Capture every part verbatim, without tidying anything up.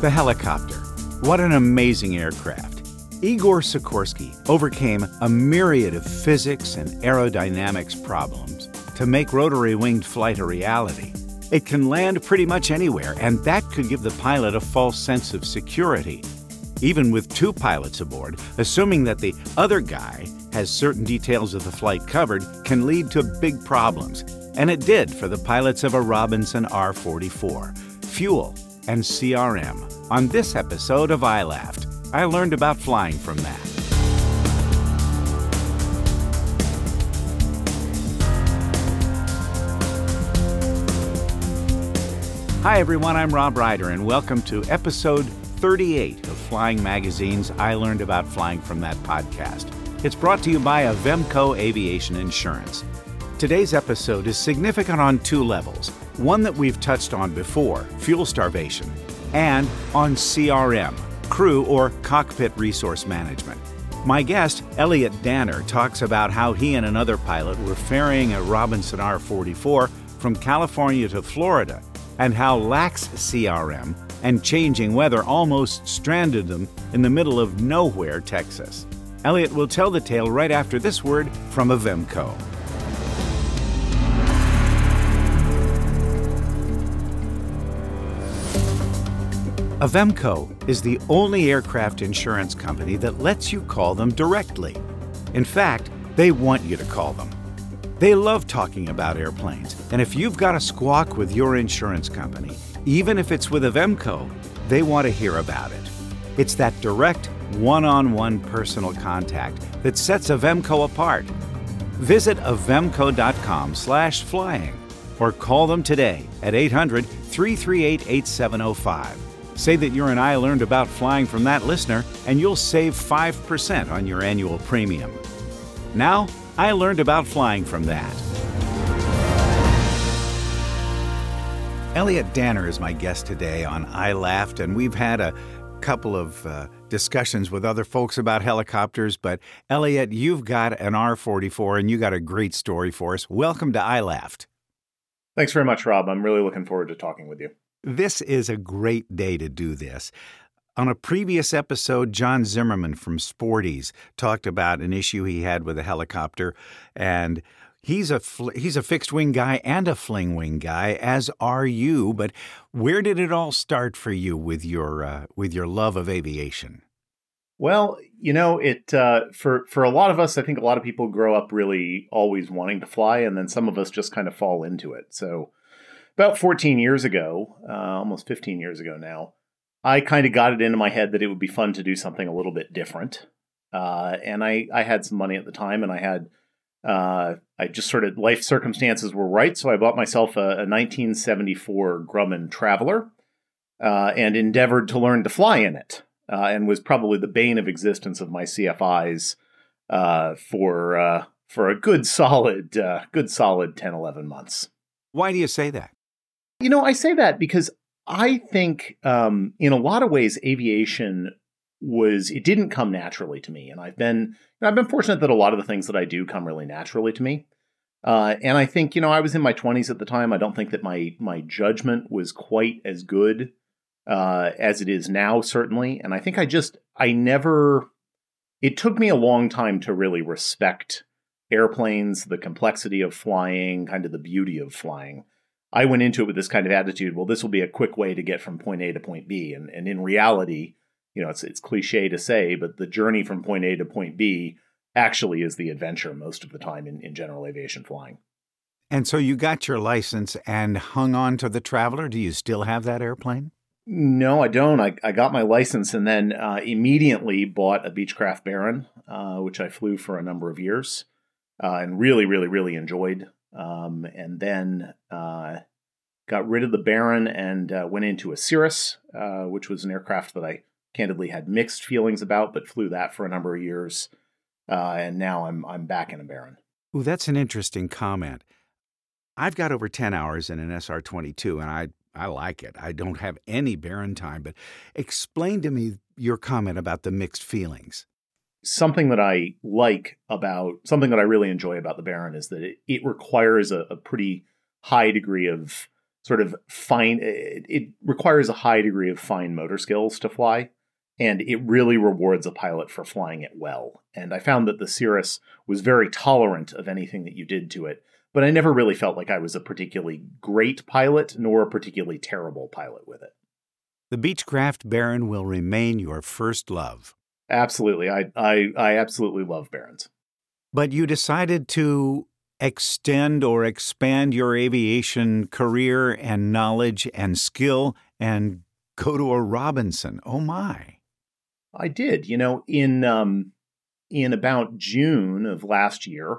The helicopter. What an amazing aircraft. Igor Sikorsky overcame a myriad of physics and aerodynamics problems to make rotary-winged flight a reality. It can land pretty much anywhere, and that could give the pilot a false sense of security. Even with two pilots aboard, assuming that the other guy has certain details of the flight covered can lead to big problems, and it did for the pilots of a Robinson R forty-four, fuel, and C R M. On this episode of I LAFT, I learned about flying from that. Hi everyone, I'm Rob Ryder, and welcome to episode thirty-eight of Flying Magazine's I Learned About Flying From That podcast. It's brought to you by Avemco Aviation Insurance. Today's episode is significant on two levels, one that we've touched on before, fuel starvation, and on C R M, crew or cockpit resource management. My guest, Elliot Danner, talks about how he and another pilot were ferrying a Robinson R forty-four from California to Florida, and how lax C R M and changing weather almost stranded them in the middle of nowhere, Texas. Elliot will tell the tale right after this word from Avemco. Avemco is the only aircraft insurance company that lets you call them directly. In fact, they want you to call them. They love talking about airplanes, and if you've got a squawk with your insurance company, even if it's with Avemco, they want to hear about it. It's that direct, one-on-one personal contact that sets Avemco apart. Visit avemco.com slash flying or call them today at eight hundred, three three eight, eight seven zero five. Say that you're an I Learned About Flying from That listener, and you'll save five percent on your annual premium. Now, I learned about flying from that. Elliot Danner is my guest today on I Laughed, and we've had a couple of uh, discussions with other folks about helicopters, but Elliot, you've got an R forty-four and you got a great story for us. Welcome to I Laughed. Thanks very much, Rob. I'm really looking forward to talking with you. This is a great day to do this. On a previous episode, John Zimmerman from Sporties talked about an issue he had with a helicopter, and he's a fl- he's a fixed-wing guy and a fling-wing guy, as are you. But where did it all start for you with your uh, with your love of aviation? Well, you know, it uh, for for a lot of us, I think a lot of people grow up really always wanting to fly, and then some of us just kind of fall into it. So about fourteen years ago, uh, almost fifteen years ago now, I kind of got it into my head that it would be fun to do something a little bit different. Uh, and I, I had some money at the time, and I had, uh, I just sort of, life circumstances were right. So I bought myself a, a nineteen seventy-four Grumman Traveler uh, and endeavored to learn to fly in it, uh, and was probably the bane of existence of my C F Is uh, for uh, for a good solid, uh, good solid ten, eleven months. Why do you say that? You know, I say that because I think um, in a lot of ways, aviation was, it didn't come naturally to me. And I've been, I've been fortunate that a lot of the things that I do come really naturally to me. Uh, and I think, you know, I was in my twenties at the time. I don't think that my, my judgment was quite as good uh, as it is now, certainly. And I think I just, I never, it took me a long time to really respect airplanes, the complexity of flying, kind of the beauty of flying. I went into it with this kind of attitude, well, this will be a quick way to get from point A to point B. And, and in reality, you know, it's it's cliche to say, but the journey from point A to point B actually is the adventure most of the time in, in general aviation flying. And so you got your license and hung on to the Traveler. Do you still have that airplane? No, I don't. I, I got my license and then uh, immediately bought a Beechcraft Baron, uh, which I flew for a number of years uh, and really, really, really enjoyed. Um, and then uh, got rid of the Baron and uh, went into a Cirrus, uh, which was an aircraft that I candidly had mixed feelings about, but flew that for a number of years. Uh, and now I'm I'm back in a Baron. Ooh, that's an interesting comment. I've got over ten hours in an S R twenty-two, and I, I like it. I don't have any Baron time, but explain to me your comment about the mixed feelings. Something that I like about, something that I really enjoy about the Baron is that it, it requires a, a pretty high degree of sort of fine, it, it requires a high degree of fine motor skills to fly, and it really rewards a pilot for flying it well. And I found that the Cirrus was very tolerant of anything that you did to it, but I never really felt like I was a particularly great pilot nor a particularly terrible pilot with it. The Beechcraft Baron will remain your first love. Absolutely. I, I, I absolutely love Barons. But you decided to extend or expand your aviation career and knowledge and skill and go to a Robinson. Oh, my. I did. You know, in um, in about June of last year,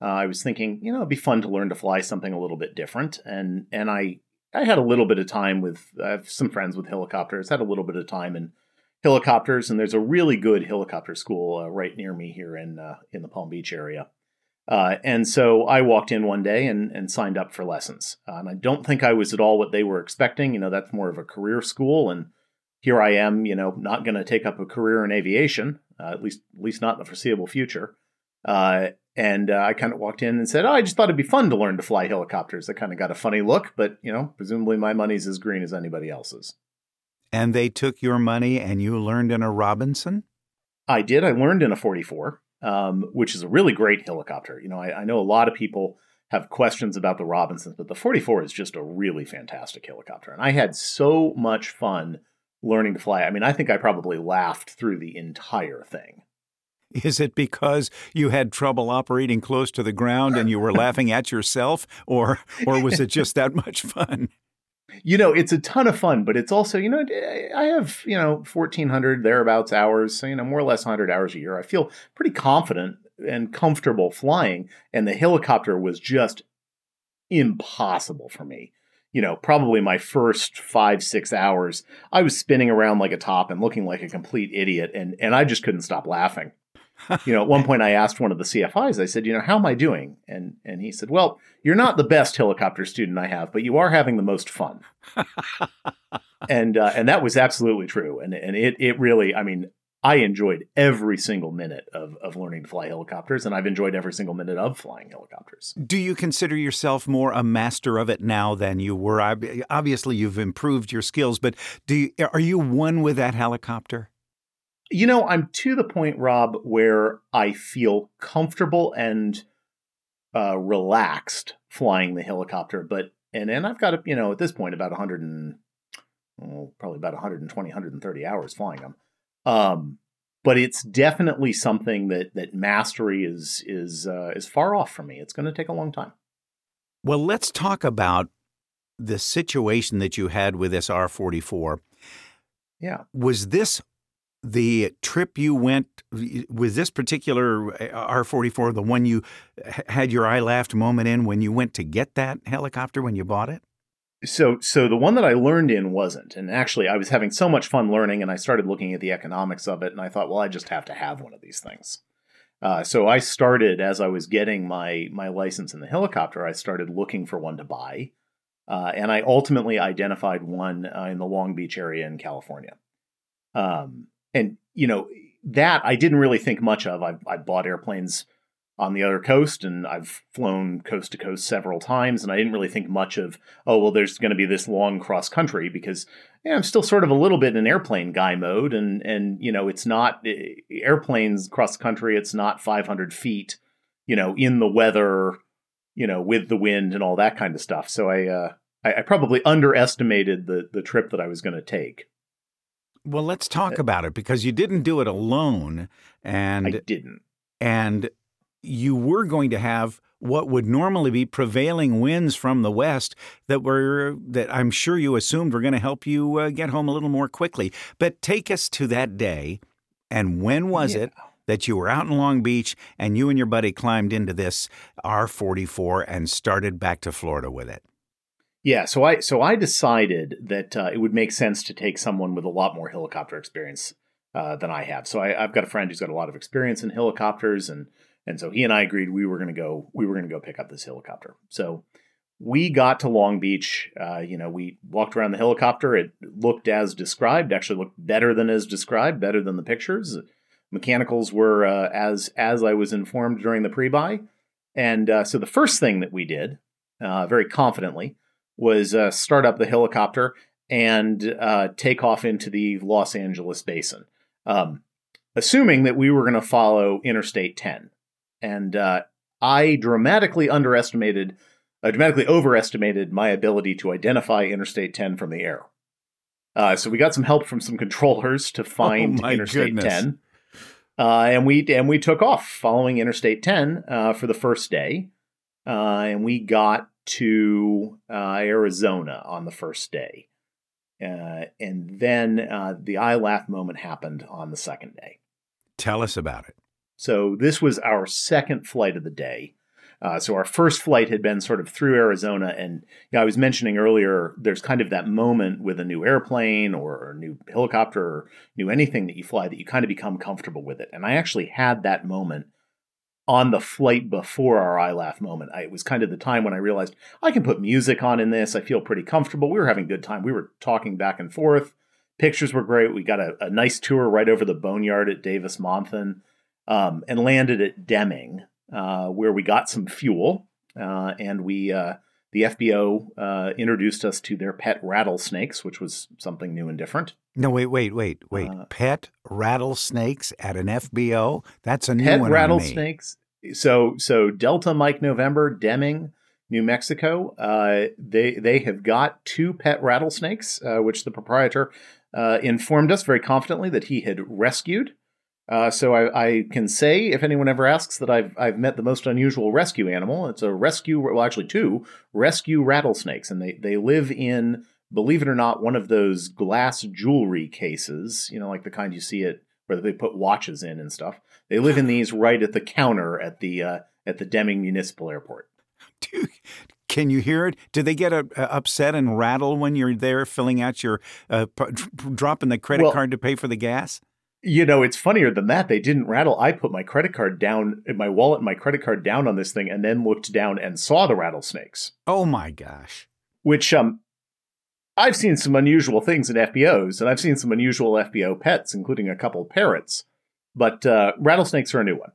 uh, I was thinking, you know, it'd be fun to learn to fly something a little bit different. And and I, I had a little bit of time with, I have some friends with helicopters, had a little bit of time in helicopters, and there's a really good helicopter school uh, right near me here in uh, in the Palm Beach area. Uh, and so I walked in one day and, and signed up for lessons. Uh, and I don't think I was at all what they were expecting. You know, that's more of a career school. And here I am, you know, not going to take up a career in aviation, uh, at least at least not in the foreseeable future. Uh, and uh, I kind of walked in and said, oh, I just thought it'd be fun to learn to fly helicopters. I kind of got a funny look, but, you know, presumably my money's as green as anybody else's. And they took your money and you learned in a Robinson? I did. I learned in a forty-four. Um, which is a really great helicopter. You know, I, I know a lot of people have questions about the Robinsons, but the forty-four is just a really fantastic helicopter. And I had so much fun learning to fly. I mean, I think I probably laughed through the entire thing. Is it because you had trouble operating close to the ground and you were laughing at yourself, or or was it just that much fun? You know, it's a ton of fun, but it's also, you know, I have, you know, fourteen hundred thereabouts hours, so, you know, more or less one hundred hours a year. I feel pretty confident and comfortable flying. And the helicopter was just impossible for me. You know, probably my first five, six hours, I was spinning around like a top and looking like a complete idiot. And, and I just couldn't stop laughing. You know, at one point I asked one of the C F Is, I said, you know, how am I doing? And and he said, well, you're not the best helicopter student I have, but you are having the most fun. and uh, and that was absolutely true. And and it it really, I mean, I enjoyed every single minute of, of learning to fly helicopters, and I've enjoyed every single minute of flying helicopters. Do you consider yourself more a master of it now than you were? Obviously, you've improved your skills, but do you, are you one with that helicopter? You know, I'm to the point, Rob, where I feel comfortable and uh, relaxed flying the helicopter. But and and I've got, you know, at this point, about one hundred and well, probably about one hundred twenty, one hundred thirty hours flying them. Um, but it's definitely something that that mastery is is uh, is far off from me. It's going to take a long time. Well, let's talk about the situation that you had with this R forty-four. Yeah, was this the trip you went with this particular R forty-four, the one you had your I L A F T moment in when you went to get that helicopter when you bought it? So so the one that I learned in wasn't. And actually, I was having so much fun learning, and I started looking at the economics of it, and I thought, well, I just have to have one of these things. Uh, so I started, as I was getting my, my license in the helicopter, I started looking for one to buy. Uh, and I ultimately identified one uh, in the Long Beach area in California. Um And, you know, that I didn't really think much of. I, I bought airplanes on the other coast, and I've flown coast to coast several times. And I didn't really think much of, oh, well, there's going to be this long cross country, because yeah, I'm still sort of a little bit in airplane guy mode. And, and you know, it's not airplanes cross country. It's not five hundred feet, you know, in the weather, you know, with the wind and all that kind of stuff. So I uh, I, I probably underestimated the the trip that I was going to take. Well, let's talk about it, because you didn't do it alone. And I didn't. And you were going to have what would normally be prevailing winds from the west that were that I'm sure you assumed were going to help you uh, get home a little more quickly. But take us to that day. And when was yeah. it that you were out in Long Beach and you and your buddy climbed into this R forty-four and started back to Florida with it? Yeah, so I so I decided that uh, it would make sense to take someone with a lot more helicopter experience uh, than I have. So I, I've got a friend who's got a lot of experience in helicopters, and and so he and I agreed we were going to go we were going to go pick up this helicopter. So we got to Long Beach. Uh, you know, we walked around the helicopter. It looked as described. Actually, looked better than as described. Better than the pictures. Mechanicals were uh, as as I was informed during the pre-buy. And uh, so the first thing that we did, uh, very confidently, was uh, start up the helicopter and uh, take off into the Los Angeles basin, um, assuming that we were going to follow Interstate ten. And uh, I dramatically underestimated, uh, dramatically overestimated my ability to identify Interstate ten from the air. Uh, so we got some help from some controllers to find oh Interstate goodness. ten. Uh, and we and we took off following Interstate ten uh, for the first day. Uh, and we got to uh, Arizona on the first day. Uh, and then uh, the I L A F T moment happened on the second day. Tell us about it. So this was our second flight of the day. Uh, so our first flight had been sort of through Arizona. And you know, I was mentioning earlier, there's kind of that moment with a new airplane or a new helicopter or new anything that you fly that you kind of become comfortable with it. And I actually had that moment on the flight before our I L A F T moment. I, it was kind of the time when I realized I can put music on in this. I feel pretty comfortable. We were having a good time. We were talking back and forth. Pictures were great. We got a, a nice tour right over the boneyard at Davis Monthan um, and landed at Deming. Uh, where we got some fuel, uh, and we uh, the F B O uh, introduced us to their pet rattlesnakes, which was something new and different. No, wait, wait, wait, wait. Uh, pet rattlesnakes at an F B O? That's a new one. Pet rattlesnakes. So, so Delta Mike November, Deming, New Mexico. Uh, they they have got two pet rattlesnakes, uh, which the proprietor uh, informed us very confidently that he had rescued. Uh, so I, I can say, if anyone ever asks, that I've I've met the most unusual rescue animal. It's a rescue, well, actually two rescue rattlesnakes, and they they live in, believe it or not, one of those glass jewelry cases, you know, like the kind you see it where they put watches in and stuff. They live in these right at the counter at the uh, at the Deming Municipal Airport. Dude, can you hear it? Do they get uh, upset and rattle when you're there filling out your uh, dropping the credit well, card to pay for the gas? You know, it's funnier than that. They didn't rattle. I put my credit card down, my wallet and my credit card down on this thing and then looked down and saw the rattlesnakes. Oh, my gosh. Which um, I've seen some unusual things in F B Os, and I've seen some unusual F B O pets, including a couple of parrots. But uh, rattlesnakes are a new one.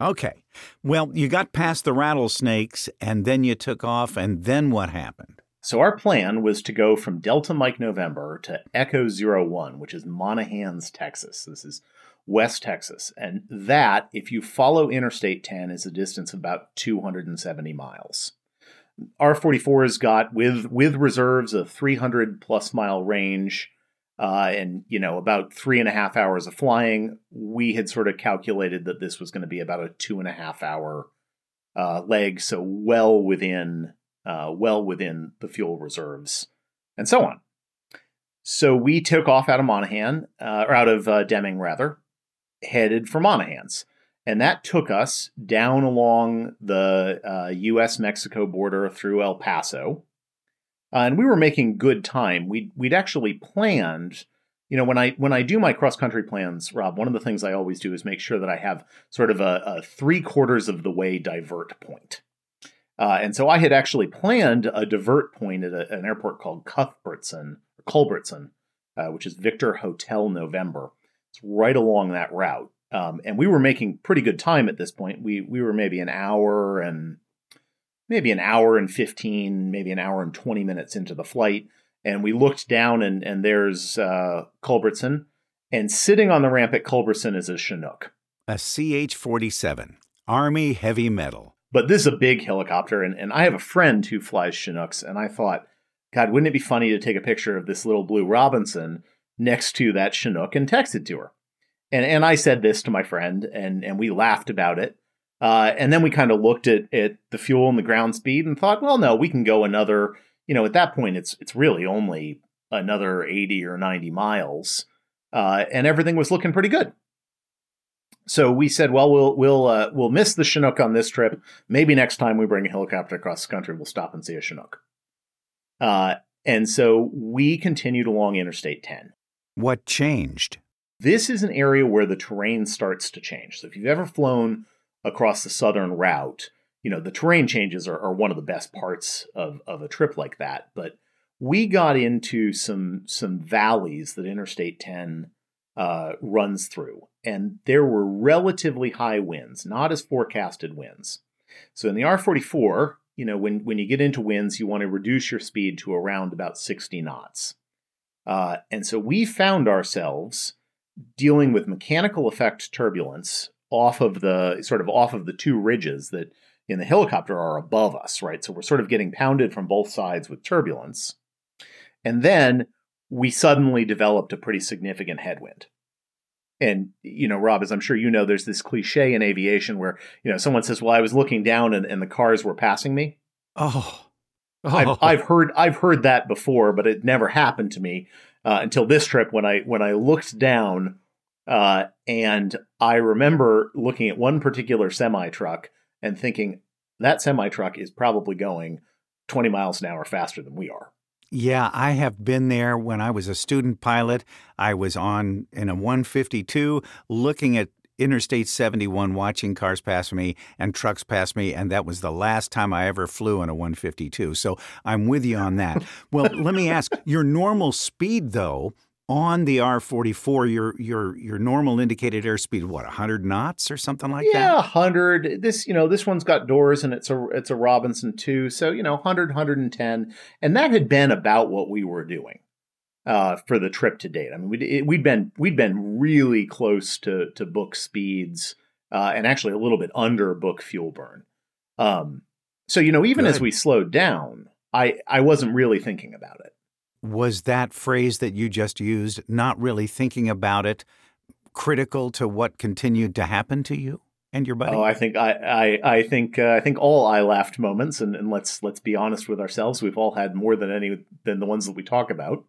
Okay. Well, you got past the rattlesnakes, and then you took off, and then what happened? So our plan was to go from Delta Mike November to Echo zero one, which is Monahans, Texas. This is West Texas. And that, if you follow Interstate ten, is a distance of about two hundred seventy miles. R forty-four's got, with with reserves, a three hundred plus mile range uh, and, you know, about three and a half hours of flying. We had sort of calculated that this was going to be about a two and a half hour uh, leg, so well within... Uh, well within the fuel reserves, and so on. So we took off out of Monahan, uh, or out of uh, Deming, rather, headed for Monahans. And that took us down along the uh, U S Mexico border through El Paso. Uh, and we were making good time. We'd, we'd actually planned, you know, when I when I do my cross-country plans, Rob, one of the things I always do is make sure that I have sort of a, a three-quarters of the way divert point. Uh, and so I had actually planned a divert point at a, an airport called Cuthbertson, or Culbertson, uh, which is Victor Hotel November. It's right along that route. Um, and we were making pretty good time at this point. We we were maybe an hour and maybe an hour and fifteen, maybe an hour and twenty minutes into the flight. And we looked down and, and there's uh, Culbertson. And sitting on the ramp at Culbertson is a Chinook. A C H forty-seven, Army heavy metal. But this is a big helicopter, and, and I have a friend who flies Chinooks, and I thought, God, wouldn't it be funny to take a picture of this little blue Robinson next to that Chinook and text it to her? And and I said this to my friend, and, and we laughed about it. Uh, and then we kind of looked at, at the fuel and the ground speed and thought, well, no, we can go another, you know, at that point, it's it's really only another eighty or ninety miles. Uh, and everything was looking pretty good. So we said, well, we'll we'll uh, we'll miss the Chinook on this trip. Maybe next time we bring a helicopter across the country, we'll stop and see a Chinook. Uh, and so we continued along Interstate ten. What changed? This is an area where the terrain starts to change. So if you've ever flown across the southern route, you know, the terrain changes are, are one of the best parts of, of a trip like that. But we got into some some valleys that Interstate ten uh, runs through. And there were relatively high winds, not as forecasted winds. So in the R forty-four, you know, when, when you get into winds, you want to reduce your speed to around about sixty knots. Uh, and so we found ourselves dealing with mechanical effect turbulence off of the sort of off of the two ridges that in the helicopter are above us, right? So we're sort of getting pounded from both sides with turbulence. And then we suddenly developed a pretty significant headwind. And, you know, Rob, as I'm sure you know, there's this cliche in aviation where, you know, someone says, well, I was looking down and, and the cars were passing me. Oh, oh. I've, I've heard I've heard that before, but it never happened to me uh, until this trip when I when I looked down uh, and I remember looking at one particular semi truck and thinking that semi truck is probably going twenty miles an hour faster than we are. Yeah, I have been there when I was a student pilot. I was on in a one fifty-two looking at Interstate seventy-one, watching cars pass me and trucks pass me, and that was the last time I ever flew in a one fifty-two. So I'm with you on that. Well, let me ask, your normal speed, though, on the R forty-four, your your your normal indicated airspeed, what, one hundred knots or something like yeah, that? Yeah, one hundred. This, you know, this one's got doors and it's a it's a Robinson two, so, you know, one hundred, one ten. And that had been about what we were doing uh, for the trip to date. I mean, we'd it, we'd been we'd been really close to to book speeds uh, and actually a little bit under book fuel burn. Um, so, you know, even Good. as we slowed down, I I wasn't really thinking about it. Was that phrase that you just used, not really thinking about it, critical to what continued to happen to you and your buddy? Oh, I think I I, I think uh, I think all I L A F T moments, and, and let's let's be honest with ourselves, we've all had more than any than the ones that we talk about.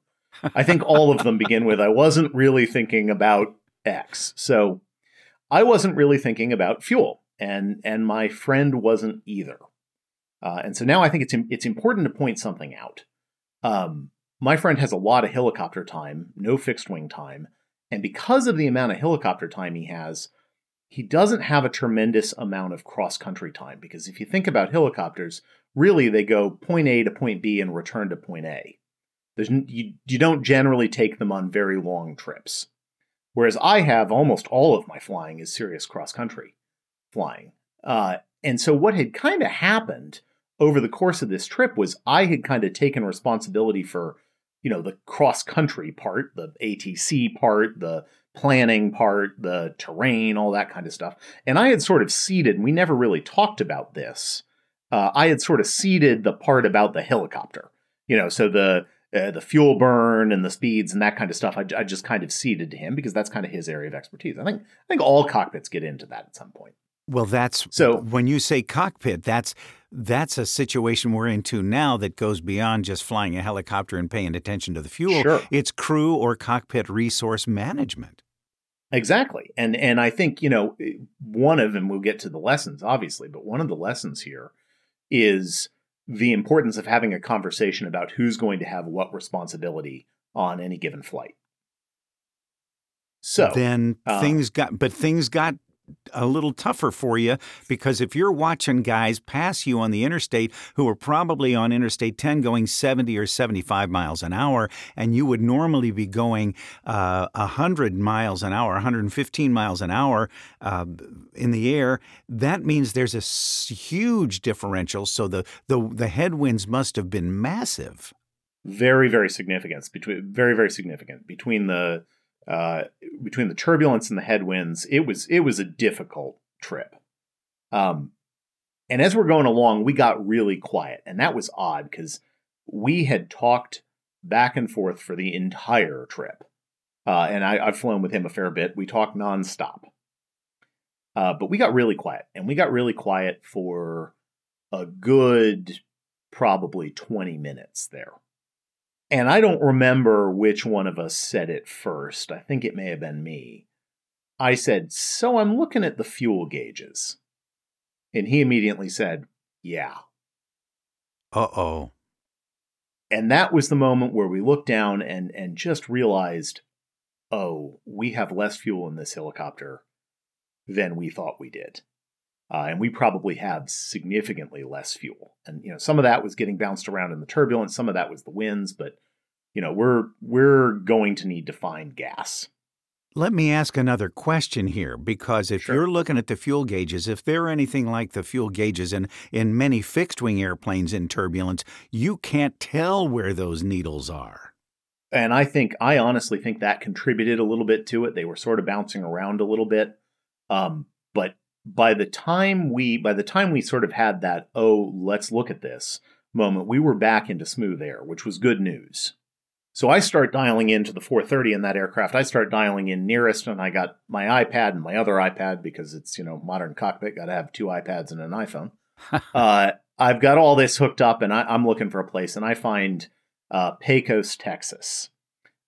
I think all of them begin with I wasn't really thinking about X. So I wasn't really thinking about fuel, and and my friend wasn't either. Uh, and so now I think it's it's important to point something out. Um, My friend has a lot of helicopter time, no fixed wing time, and because of the amount of helicopter time he has, he doesn't have a tremendous amount of cross-country time, because if you think about helicopters, really they go point A to point B and return to point A. There's, you, you don't generally take them on very long trips, whereas I have almost all of my flying is serious cross-country flying. Uh, and so what had kind of happened over the course of this trip was I had kind of taken responsibility for, you know, the cross-country part, the A T C part, the planning part, the terrain, all that kind of stuff. And I had sort of ceded, and we never really talked about this, uh, I had sort of ceded the part about the helicopter. You know, so the uh, the fuel burn and the speeds and that kind of stuff, I, I just kind of ceded to him because that's kind of his area of expertise. I think I think all cockpits get into that at some point. Well, that's so when you say cockpit, that's that's a situation we're into now that goes beyond just flying a helicopter and paying attention to the fuel. Sure. It's crew or cockpit resource management. Exactly. And and I think, you know, one of them, we'll get to the lessons, obviously, but one of the lessons here is the importance of having a conversation about who's going to have what responsibility on any given flight. So then um, things got but things got. a little tougher for you, because if you're watching guys pass you on the interstate who are probably on Interstate ten going seventy or seventy-five miles an hour, and you would normally be going uh, one hundred miles an hour, one hundred fifteen miles an hour uh, in the air, that means there's a huge differential. So the, the, the headwinds must have been massive. Very, very significant. Between, very, very significant between the Uh, between the turbulence and the headwinds, it was it was a difficult trip. Um, and as we're going along, we got really quiet. And that was odd because we had talked back and forth for the entire trip. Uh, and I, I've flown with him a fair bit. We talked nonstop. Uh, but we got really quiet. And we got really quiet for a good probably twenty minutes there. And I don't remember which one of us said it first. I think it may have been me. I said, so I'm looking at the fuel gauges. And he immediately said, yeah. Uh-oh. And that was the moment where we looked down and, and just realized, oh, we have less fuel in this helicopter than we thought we did. Uh, and we probably have significantly less fuel. And, you know, some of that was getting bounced around in the turbulence. Some of that was the winds. But, you know, we're we're going to need to find gas. Let me ask another question here, because if sure. you're looking at the fuel gauges, if they're anything like the fuel gauges in, in many fixed-wing airplanes in turbulence, you can't tell where those needles are. And I think, I honestly think that contributed a little bit to it. They were sort of bouncing around a little bit. Um, but by the time we, by the time we sort of had that, oh, let's look at this moment, we were back into smooth air, which was good news. So I start dialing into the four thirty in that aircraft. I start dialing in nearest, and I got my iPad and my other iPad because it's, you know, modern cockpit. Got to have two iPads and an iPhone. uh, I've got all this hooked up, and I, I'm looking for a place, and I find uh, Pecos, Texas,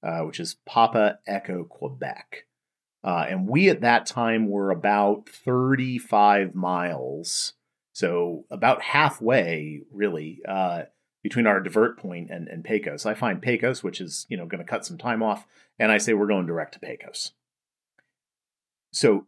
uh, which is Papa Echo Quebec. Uh, and we at that time were about thirty-five miles, so about halfway, really, uh, between our divert point and, and Pecos. I find Pecos, which is, you know, going to cut some time off, and I say we're going direct to Pecos. So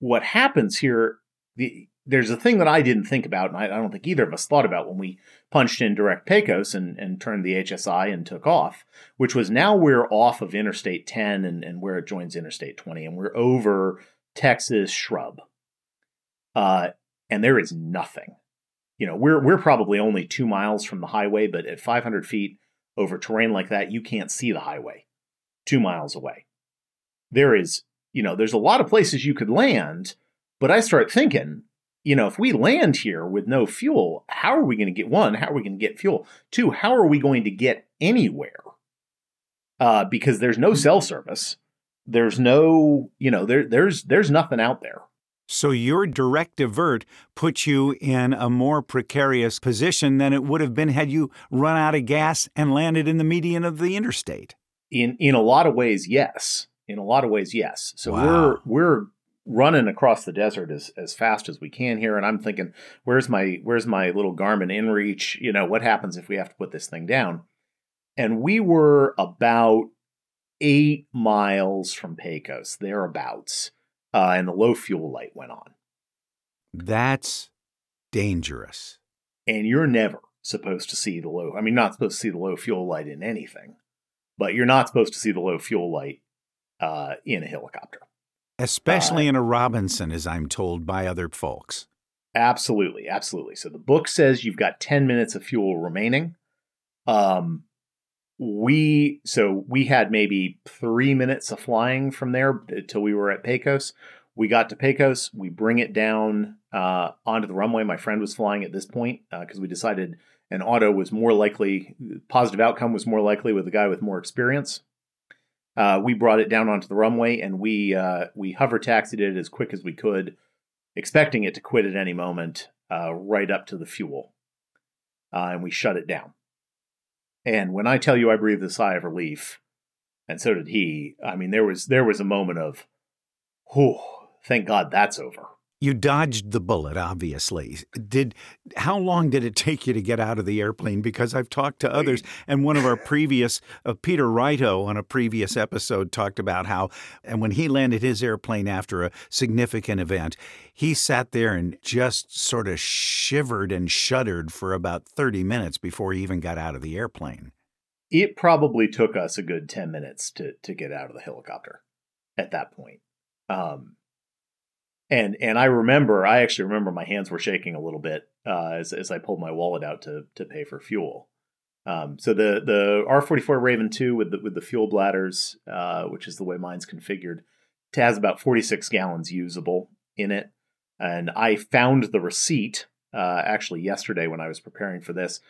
what happens here, the, there's a thing that I didn't think about, and I, I don't think either of us thought about when we punched in direct Pecos and, and turned the H S I and took off, which was now we're off of Interstate ten and, and where it joins Interstate twenty, and we're over Texas shrub. Uh, and there is nothing. You know, we're we're probably only two miles from the highway, but at five hundred feet over terrain like that, you can't see the highway two miles away. There is, you know, there's a lot of places you could land, but I start thinking, you know, if we land here with no fuel, how are we going to get, one, how are we going to get fuel? Two, how are we going to get anywhere? Uh, because there's no cell service. There's no, you know, there there's there's nothing out there. So your direct divert puts you in a more precarious position than it would have been had you run out of gas and landed in the median of the interstate. In in a lot of ways, yes. In a lot of ways, yes. So wow. we're we're running across the desert as, as fast as we can here, and I'm thinking, where's my where's my little Garmin inReach? You know, what happens if we have to put this thing down? And we were about eight miles from Pecos, thereabouts. Uh, and the low fuel light went on. That's dangerous. And you're never supposed to see the low. I mean, not supposed to see the low fuel light in anything, but you're not supposed to see the low fuel light uh, in a helicopter. Especially uh, in a Robinson, as I'm told by other folks. Absolutely. Absolutely. So the book says you've got ten minutes of fuel remaining. Um We so we had maybe three minutes of flying from there till we were at Pecos. We got to Pecos. We bring it down uh, onto the runway. My friend was flying at this point because uh, we decided an auto was more likely, positive outcome was more likely with a guy with more experience. Uh, we brought it down onto the runway and we uh, we hover taxied it as quick as we could, expecting it to quit at any moment, uh, right up to the fuel, uh, and we shut it down. And when I tell you I breathed a sigh of relief, and so did he, I mean, there was there was a moment of, oh, thank God that's over. You dodged the bullet, obviously. Did how long did it take you to get out of the airplane? Because I've talked to others, and one of our previous, uh, Peter Rito on a previous episode talked about how, and when he landed his airplane after a significant event, he sat there and just sort of shivered and shuddered for about thirty minutes before he even got out of the airplane. It probably took us a good ten minutes to to get out of the helicopter at that point. Um And and I remember, I actually remember my hands were shaking a little bit uh, as as I pulled my wallet out to to pay for fuel. Um, so the the R forty-four Raven two with the with the fuel bladders, uh, which is the way mine's configured, it has about forty-six gallons usable in it. And I found the receipt uh, actually yesterday when I was preparing for this.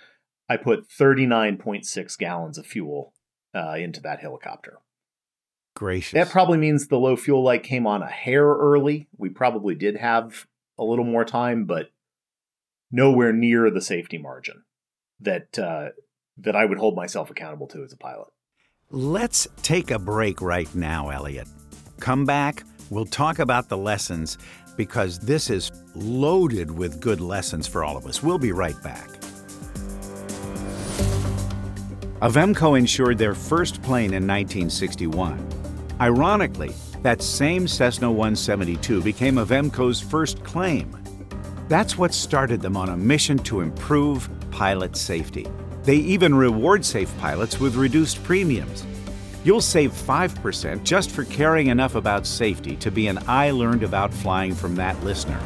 I put thirty-nine point six gallons of fuel uh, into that helicopter. Gracious. That probably means the low fuel light came on a hair early. We probably did have a little more time, but nowhere near the safety margin that uh, that I would hold myself accountable to as a pilot. Let's take a break right now, Elliot. Come back. We'll talk about the lessons because this is loaded with good lessons for all of us. We'll be right back. Avemco insured their first plane in nineteen sixty-one. Ironically, that same Cessna one seventy-two became Avemco's first claim. That's what started them on a mission to improve pilot safety. They even reward safe pilots with reduced premiums. You'll save five percent just for caring enough about safety to be an I Learned About Flying from That listener.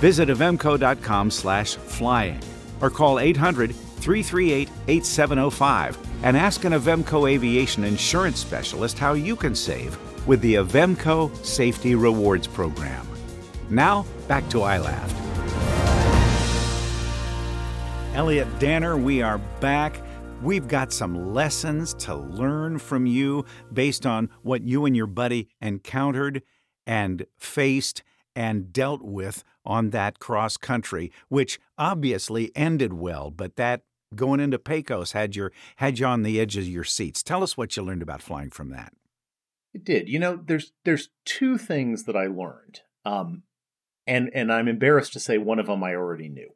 Visit avemco.com slash flying or call eight hundred, three three eight, eight seven zero five and ask an Avemco Aviation Insurance Specialist how you can save with the Avemco Safety Rewards Program. Now, back to I L A F T. Elliot Danner, we are back. We've got some lessons to learn from you based on what you and your buddy encountered and faced and dealt with on that cross country, which obviously ended well, but that going into Pecos had your had you on the edge of your seats. Tell us what you learned about flying from that. It did. You know, there's there's two things that I learned, um, and and I'm embarrassed to say one of them I already knew.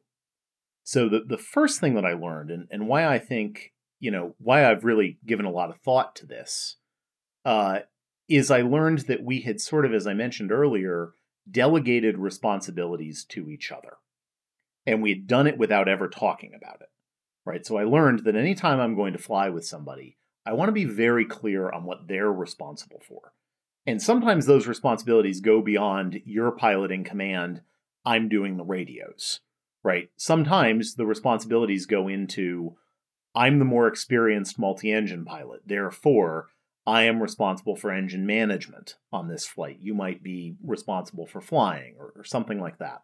So the the first thing that I learned, and and why I think, you know, why I've really given a lot of thought to this, uh, is I learned that we had sort of, as I mentioned earlier, delegated responsibilities to each other. And we had done it without ever talking about it, right? So I learned that anytime I'm going to fly with somebody, I want to be very clear on what they're responsible for. And sometimes those responsibilities go beyond your pilot in command, I'm doing the radios, right? Sometimes the responsibilities go into, I'm the more experienced multi-engine pilot, therefore I am responsible for engine management on this flight. You might be responsible for flying or, or something like that.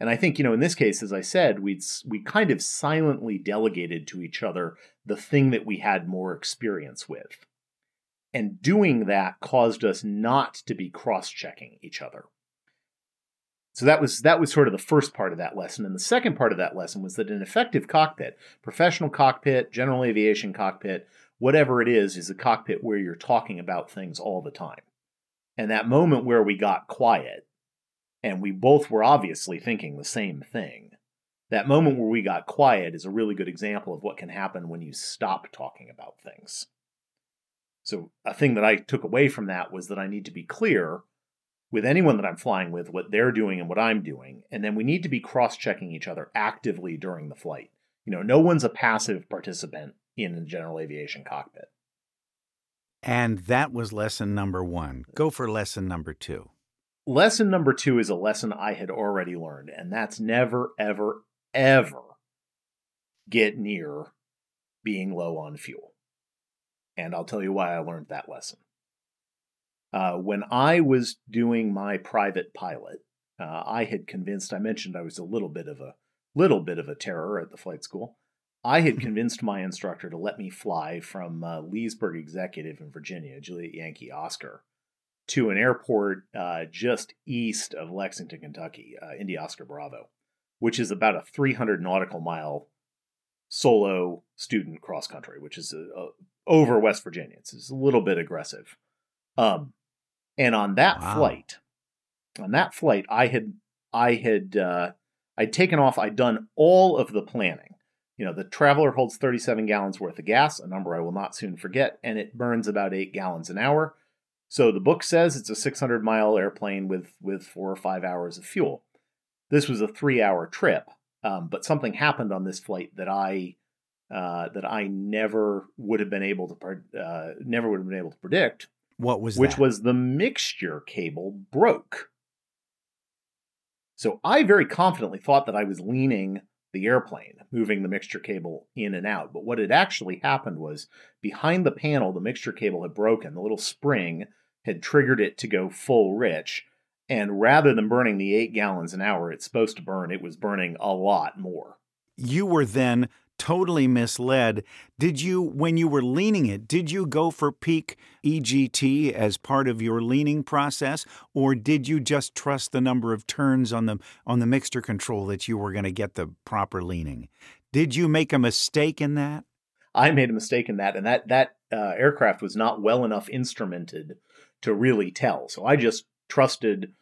And I think, you know, in this case, as I said, we'd, we kind of silently delegated to each other the thing that we had more experience with. And doing that caused us not to be cross-checking each other. So that was that was sort of the first part of that lesson. And the second part of that lesson was that an effective cockpit, professional cockpit, general aviation cockpit, whatever it is, is a cockpit where you're talking about things all the time. And that moment where we got quiet, and we both were obviously thinking the same thing, that moment where we got quiet is a really good example of what can happen when you stop talking about things. So a thing that I took away from that was that I need to be clear with anyone that I'm flying with what they're doing and what I'm doing, and then we need to be cross-checking each other actively during the flight. You know, no one's a passive participant in the general aviation cockpit. And that was lesson number one. Go for lesson number two. Lesson number two is a lesson I had already learned, and that's never, ever, ever get near being low on fuel. And I'll tell you why I learned that lesson. Uh, when I was doing my private pilot, uh, I had convinced, I mentioned I was a little bit of a little bit of a terror at the flight school. I had convinced my instructor to let me fly from uh, Leesburg Executive in Virginia, Juliet Yankee Oscar, to an airport uh, just east of Lexington, Kentucky, uh, Indy Oscar Bravo, which is about a three hundred nautical mile solo student cross country, which is a, a, over West Virginia. It's, it's a little bit aggressive. Um, and on that wow. flight, on that flight, I had, I had, uh, I'd taken off. I'd done all of the planning. You know, the Traveler holds thirty-seven gallons worth of gas, a number I will not soon forget, and it burns about eight gallons an hour. So the book says it's a six hundred mile airplane with, with four or five hours of fuel. This was a three-hour trip, um, but something happened on this flight that I uh, that I never would have been able to uh, never would have been able to predict. What was that? Which was the mixture cable broke. So I very confidently thought that I was leaning the airplane, moving the mixture cable in and out. But what had actually happened was behind the panel, the mixture cable had broken. The little spring had triggered it to go full rich. And rather than burning the eight gallons an hour it's supposed to burn, it was burning a lot more. You were then totally misled. Did you, when you were leaning it, did you go for peak E G T as part of your leaning process, or did you just trust the number of turns on the on the mixture control that you were going to get the proper leaning? Did you make a mistake in that? I made a mistake in that, and that that uh, aircraft was not well enough instrumented to really tell. So I just trusted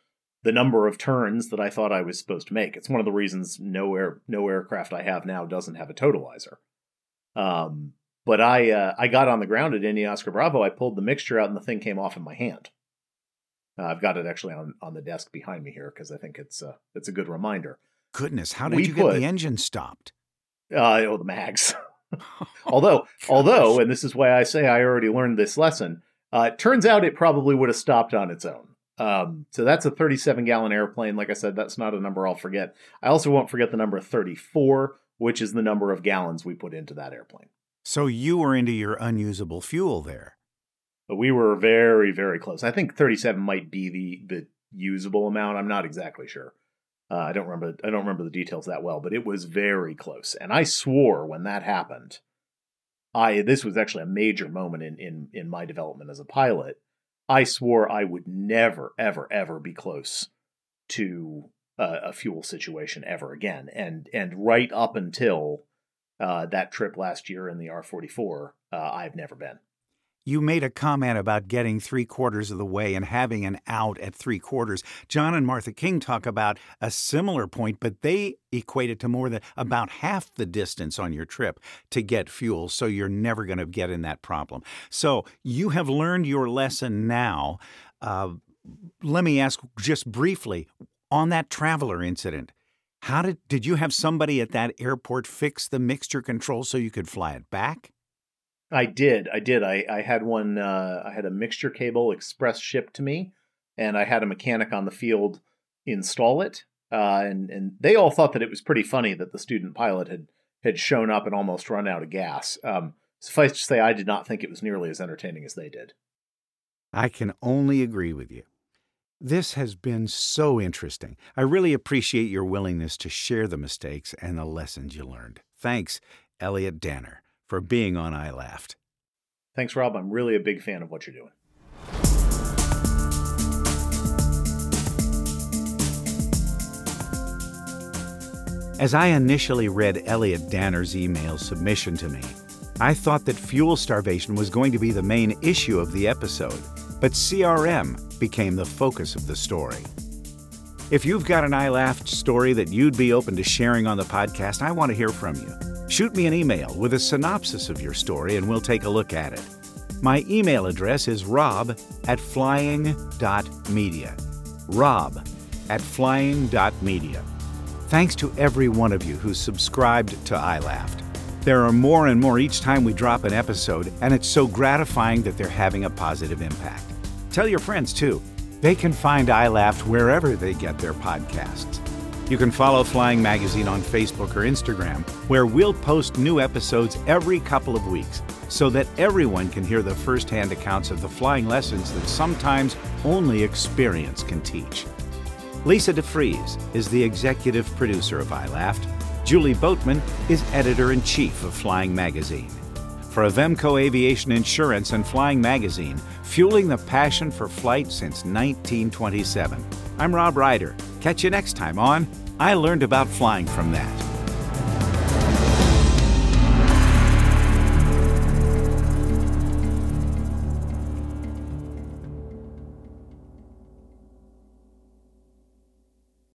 the number of turns that I thought I was supposed to make. It's one of the reasons no air, no aircraft I have now doesn't have a totalizer. Um, but I uh, I got on the ground at Indy Oscar Bravo. I pulled the mixture out and the thing came off in my hand. Uh, I've got it actually on, on the desk behind me here because I think it's uh, it's a good reminder. Goodness, how did we you put, get the engine stopped? Uh, oh, the mags. although, oh, although, and this is why I say I already learned this lesson, Uh, turns out it probably would have stopped on its own. Um, so that's a thirty-seven gallon airplane. Like I said, that's not a number I'll forget. I also won't forget the number thirty-four, which is the number of gallons we put into that airplane. So you were into your unusable fuel there. But we were very, very close. I think thirty-seven might be the, the usable amount. I'm not exactly sure. Uh, I don't remember. I don't remember the details that well, but it was very close. And I swore when that happened, I this was actually a major moment in in in my development as a pilot. I swore I would never, ever, ever be close to uh, a fuel situation ever again. And and right up until uh, that trip last year in the R forty-four, uh, I've never been. You made a comment about getting three quarters of the way and having an out at three quarters. John and Martha King talk about a similar point, but they equate it to more than about half the distance on your trip to get fuel, so you're never going to get in that problem. So you have learned your lesson now. Uh, let me ask just briefly, on that Traveler incident, how did, did you have somebody at that airport fix the mixture control so you could fly it back? I did. I did. I, I had one, uh, I had a mixture cable express shipped to me, and I had a mechanic on the field install it. Uh, and, and they all thought that it was pretty funny that the student pilot had, had shown up and almost run out of gas. Um, suffice to say, I did not think it was nearly as entertaining as they did. I can only agree with you. This has been so interesting. I really appreciate your willingness to share the mistakes and the lessons you learned. Thanks, Elliot Danner, for being on I L A F T. Thanks, Rob. I'm really a big fan of what you're doing. As I initially read Elliot Danner's email submission to me, I thought that fuel starvation was going to be the main issue of the episode, but C R M became the focus of the story. If you've got an I L A F T story that you'd be open to sharing on the podcast, I want to hear from you. Shoot me an email with a synopsis of your story and we'll take a look at it. My email address is rob at flying dot media. rob at flying dot media. Thanks to every one of you who subscribed to I L A F T. There are more and more each time we drop an episode, and it's so gratifying that they're having a positive impact. Tell your friends too. They can find I L A F T wherever they get their podcasts. You can follow Flying Magazine on Facebook or Instagram, where we'll post new episodes every couple of weeks so that everyone can hear the first-hand accounts of the flying lessons that sometimes only experience can teach. Lisa DeFries is the executive producer of I L A F T. Julie Boatman is editor-in-chief of Flying Magazine. For Avemco Aviation Insurance and Flying Magazine, fueling the passion for flight since nineteen twenty-seven. I'm Rob Ryder. Catch you next time on I Learned About Flying From That.